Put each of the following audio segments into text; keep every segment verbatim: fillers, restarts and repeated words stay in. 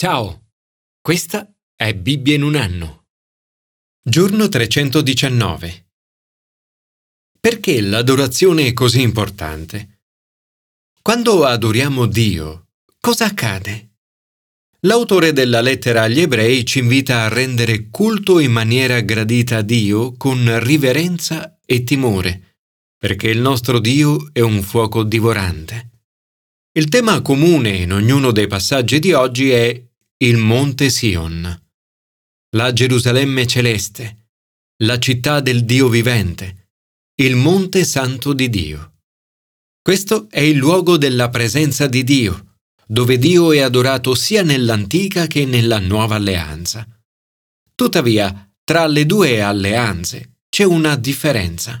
Ciao, questa è Bibbia in un anno. Giorno trecentodiciannove. Perché l'adorazione è così importante? Quando adoriamo Dio, cosa accade? L'autore della lettera agli Ebrei ci invita a rendere culto in maniera gradita a Dio con riverenza e timore, perché il nostro Dio è un fuoco divorante. Il tema comune in ognuno dei passaggi di oggi è il Monte Sion, la Gerusalemme celeste, la città del Dio vivente, il Monte Santo di Dio. Questo è il luogo della presenza di Dio, dove Dio è adorato sia nell'antica che nella nuova alleanza. Tuttavia, tra le due alleanze c'è una differenza.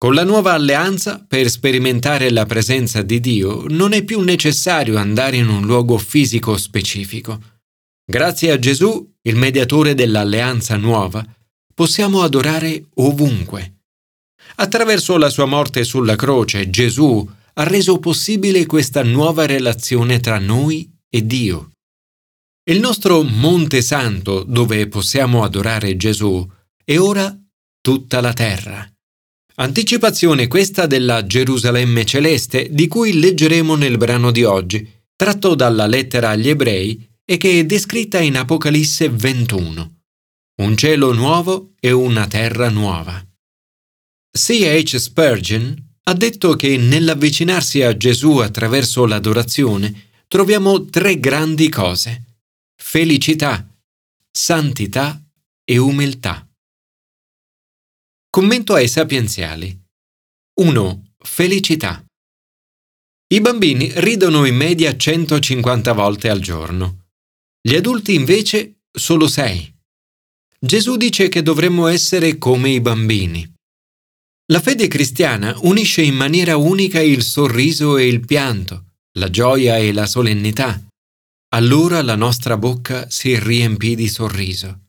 Con la nuova alleanza, per sperimentare la presenza di Dio, non è più necessario andare in un luogo fisico specifico. Grazie a Gesù, il mediatore dell'alleanza nuova, possiamo adorare ovunque. Attraverso la sua morte sulla croce, Gesù ha reso possibile questa nuova relazione tra noi e Dio. Il nostro Monte Santo, dove possiamo adorare Gesù, è ora tutta la terra. Anticipazione questa della Gerusalemme celeste di cui leggeremo nel brano di oggi, tratto dalla lettera agli Ebrei e che è descritta in Apocalisse ventuno. Un cielo nuovo e una terra nuova. C. H. Spurgeon ha detto che nell'avvicinarsi a Gesù attraverso l'adorazione troviamo tre grandi cose: felicità, santità e umiltà. Commento ai sapienziali. uno. Felicità. I bambini ridono in media centocinquanta volte al giorno. Gli adulti invece solo sei. Gesù dice che dovremmo essere come i bambini. La fede cristiana unisce in maniera unica il sorriso e il pianto, la gioia e la solennità. Allora la nostra bocca si riempì di sorriso.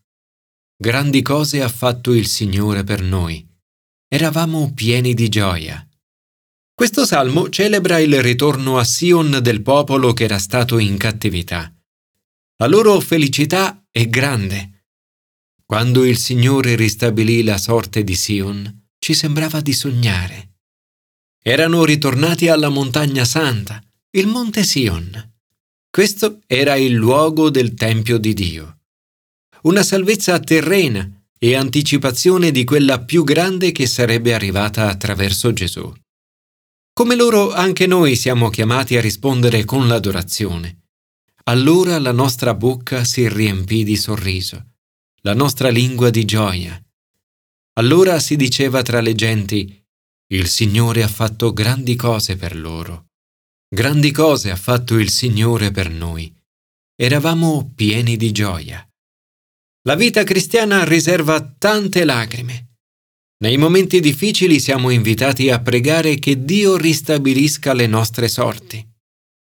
Grandi cose ha fatto il Signore per noi. Eravamo pieni di gioia. Questo salmo celebra il ritorno a Sion del popolo che era stato in cattività. La loro felicità è grande. Quando il Signore ristabilì la sorte di Sion, ci sembrava di sognare. Erano ritornati alla montagna santa, il Monte Sion. Questo era il luogo del Tempio di Dio. Una salvezza terrena e anticipazione di quella più grande che sarebbe arrivata attraverso Gesù. Come loro, anche noi siamo chiamati a rispondere con l'adorazione. Allora la nostra bocca si riempì di sorriso, la nostra lingua di gioia. Allora si diceva tra le genti: il Signore ha fatto grandi cose per loro. Grandi cose ha fatto il Signore per noi. Eravamo pieni di gioia. La vita cristiana riserva tante lacrime. Nei momenti difficili siamo invitati a pregare che Dio ristabilisca le nostre sorti.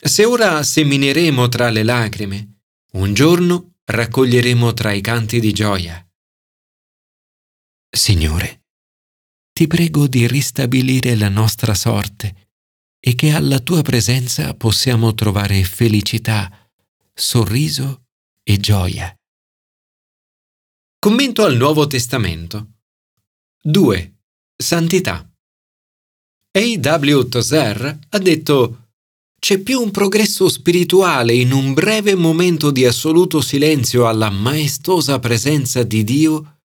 Se ora semineremo tra le lacrime, un giorno raccoglieremo tra i canti di gioia. Signore, ti prego di ristabilire la nostra sorte e che alla tua presenza possiamo trovare felicità, sorriso e gioia. Commento al Nuovo Testamento. due. Santità. A. W. Tozer ha detto: «C'è più un progresso spirituale in un breve momento di assoluto silenzio alla maestosa presenza di Dio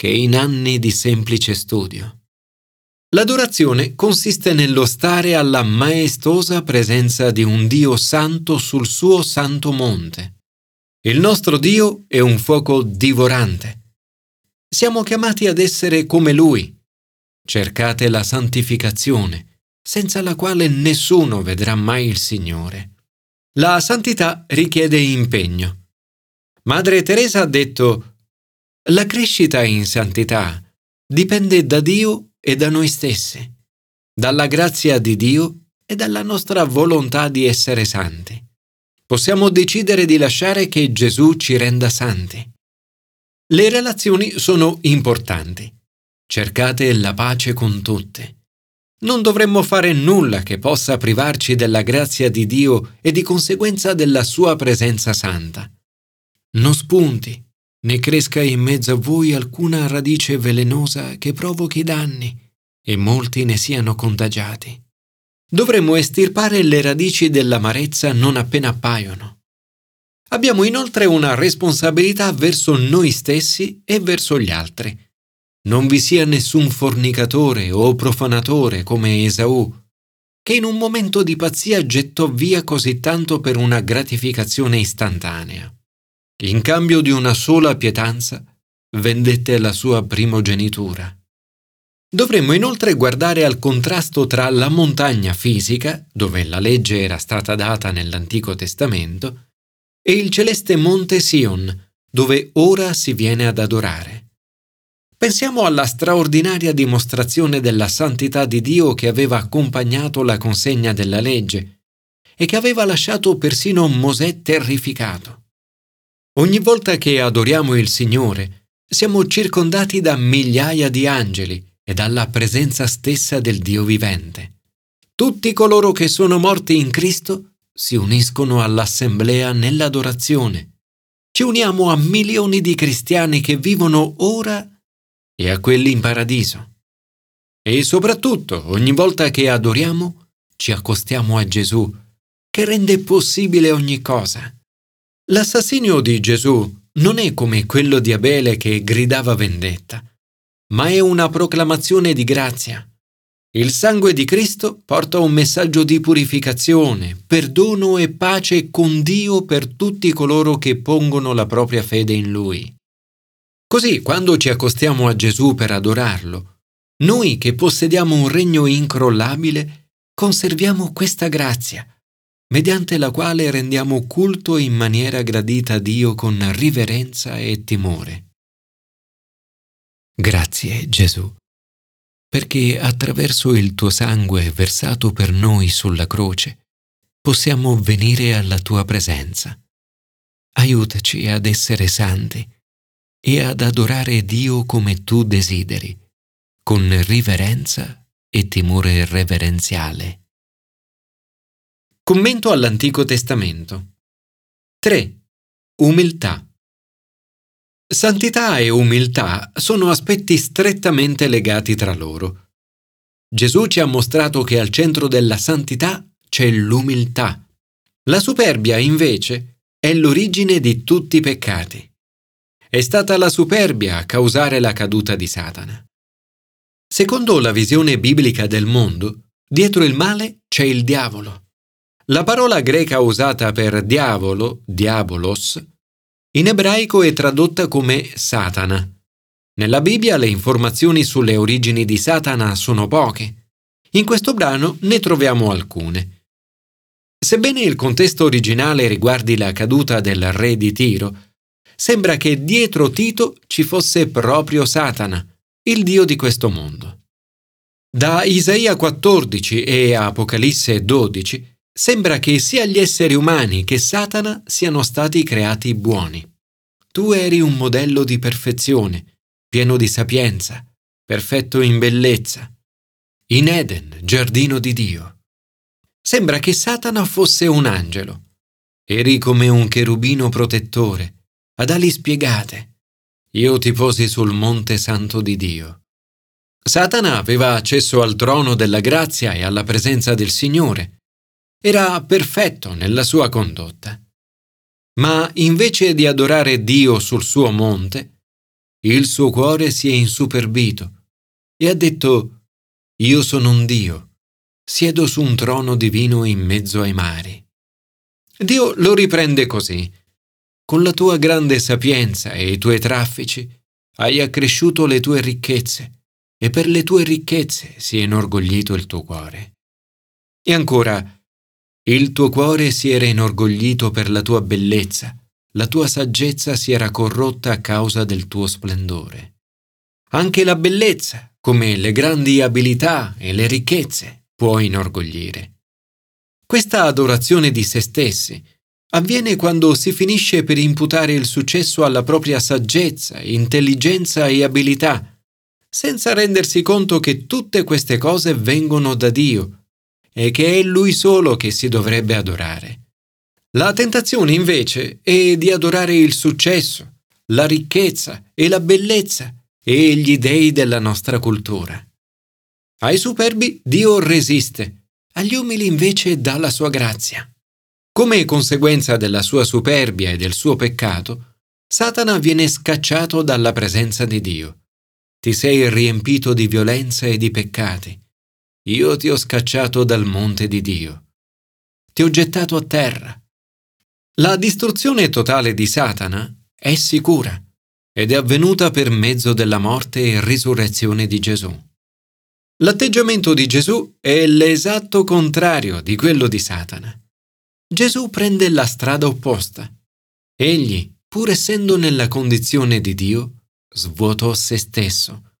che in anni di semplice studio». L'adorazione consiste nello stare alla maestosa presenza di un Dio santo sul suo santo monte. Il nostro Dio è un fuoco divorante. Siamo chiamati ad essere come Lui. Cercate la santificazione, senza la quale nessuno vedrà mai il Signore. La santità richiede impegno. Madre Teresa ha detto: «La crescita in santità dipende da Dio e da noi stessi, dalla grazia di Dio e dalla nostra volontà di essere santi». Possiamo decidere di lasciare che Gesù ci renda santi. Le relazioni sono importanti. Cercate la pace con tutti. Non dovremmo fare nulla che possa privarci della grazia di Dio e di conseguenza della sua presenza santa. Non spunti, né cresca in mezzo a voi alcuna radice velenosa che provochi danni, e molti ne siano contagiati. Dovremmo estirpare le radici dell'amarezza non appena appaiono. Abbiamo inoltre una responsabilità verso noi stessi e verso gli altri. Non vi sia nessun fornicatore o profanatore come Esaù, che in un momento di pazzia gettò via così tanto per una gratificazione istantanea. In cambio di una sola pietanza, vendette la sua primogenitura. Dovremmo inoltre guardare al contrasto tra la montagna fisica, dove la legge era stata data nell'Antico Testamento, e il celeste monte Sion, dove ora si viene ad adorare. Pensiamo alla straordinaria dimostrazione della santità di Dio che aveva accompagnato la consegna della legge e che aveva lasciato persino Mosè terrificato. Ogni volta che adoriamo il Signore, siamo circondati da migliaia di angeli e dalla presenza stessa del Dio vivente. Tutti coloro che sono morti in Cristo si uniscono all'assemblea nell'adorazione. Ci uniamo a milioni di cristiani che vivono ora e a quelli in paradiso. E soprattutto, ogni volta che adoriamo, ci accostiamo a Gesù, che rende possibile ogni cosa. L'assassinio di Gesù non è come quello di Abele che gridava vendetta, ma è una proclamazione di grazia. Il sangue di Cristo porta un messaggio di purificazione, perdono e pace con Dio per tutti coloro che pongono la propria fede in Lui. Così, quando ci accostiamo a Gesù per adorarlo, noi che possediamo un regno incrollabile, conserviamo questa grazia, mediante la quale rendiamo culto in maniera gradita a Dio con riverenza e timore. Grazie, Gesù, perché attraverso il tuo sangue versato per noi sulla croce, possiamo venire alla tua presenza. Aiutaci ad essere santi e ad adorare Dio come tu desideri, con riverenza e timore reverenziale. Commento all'Antico Testamento. tre. Umiltà. Santità e umiltà sono aspetti strettamente legati tra loro. Gesù ci ha mostrato che al centro della santità c'è l'umiltà. La superbia, invece, è l'origine di tutti i peccati. È stata la superbia a causare la caduta di Satana. Secondo la visione biblica del mondo, dietro il male c'è il diavolo. La parola greca usata per diavolo, diabolos, in ebraico è tradotta come Satana. Nella Bibbia le informazioni sulle origini di Satana sono poche. In questo brano ne troviamo alcune. Sebbene il contesto originale riguardi la caduta del re di Tiro, sembra che dietro Tito ci fosse proprio Satana, il dio di questo mondo. Da Isaia quattordici e Apocalisse dodici sembra che sia gli esseri umani che Satana siano stati creati buoni. Tu eri un modello di perfezione, pieno di sapienza, perfetto in bellezza. In Eden, giardino di Dio. Sembra che Satana fosse un angelo. Eri come un cherubino protettore, ad ali spiegate. Io ti posi sul Monte Santo di Dio. Satana aveva accesso al trono della grazia e alla presenza del Signore. Era perfetto nella sua condotta. Ma invece di adorare Dio sul suo monte, il suo cuore si è insuperbito e ha detto: «Io sono un Dio, siedo su un trono divino in mezzo ai mari». Dio lo riprende così: con la tua grande sapienza e i tuoi traffici hai accresciuto le tue ricchezze e per le tue ricchezze si è inorgoglito il tuo cuore. E ancora, il tuo cuore si era inorgoglito per la tua bellezza, la tua saggezza si era corrotta a causa del tuo splendore. Anche la bellezza, come le grandi abilità e le ricchezze, può inorgoglire. Questa adorazione di se stessi avviene quando si finisce per imputare il successo alla propria saggezza, intelligenza e abilità, senza rendersi conto che tutte queste cose vengono da Dio e che è Lui solo che si dovrebbe adorare. La tentazione, invece, è di adorare il successo, la ricchezza e la bellezza e gli dei della nostra cultura. Ai superbi Dio resiste, agli umili invece dà la sua grazia. Come conseguenza della sua superbia e del suo peccato, Satana viene scacciato dalla presenza di Dio. Ti sei riempito di violenza e di peccati. Io ti ho scacciato dal monte di Dio. Ti ho gettato a terra. La distruzione totale di Satana è sicura ed è avvenuta per mezzo della morte e risurrezione di Gesù. L'atteggiamento di Gesù è l'esatto contrario di quello di Satana. Gesù prende la strada opposta. Egli, pur essendo nella condizione di Dio, svuotò se stesso,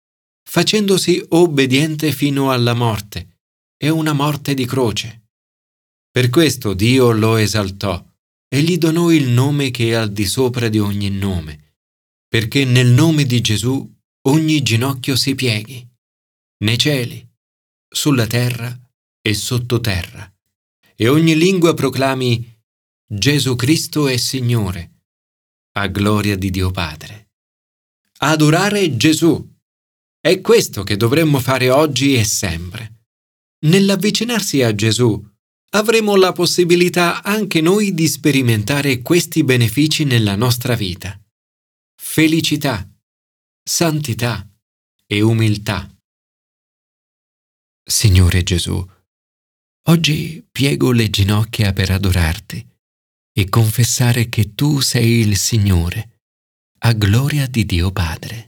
facendosi obbediente fino alla morte, e una morte di croce. Per questo Dio lo esaltò e gli donò il nome che è al di sopra di ogni nome, perché nel nome di Gesù ogni ginocchio si pieghi, nei cieli, sulla terra e sottoterra. E ogni lingua proclami Gesù Cristo è Signore, a gloria di Dio Padre. Adorare Gesù. È questo che dovremmo fare oggi e sempre. Nell'avvicinarsi a Gesù avremo la possibilità anche noi di sperimentare questi benefici nella nostra vita. Felicità, santità e umiltà. Signore Gesù, oggi piego le ginocchia per adorarti e confessare che tu sei il Signore, a gloria di Dio Padre.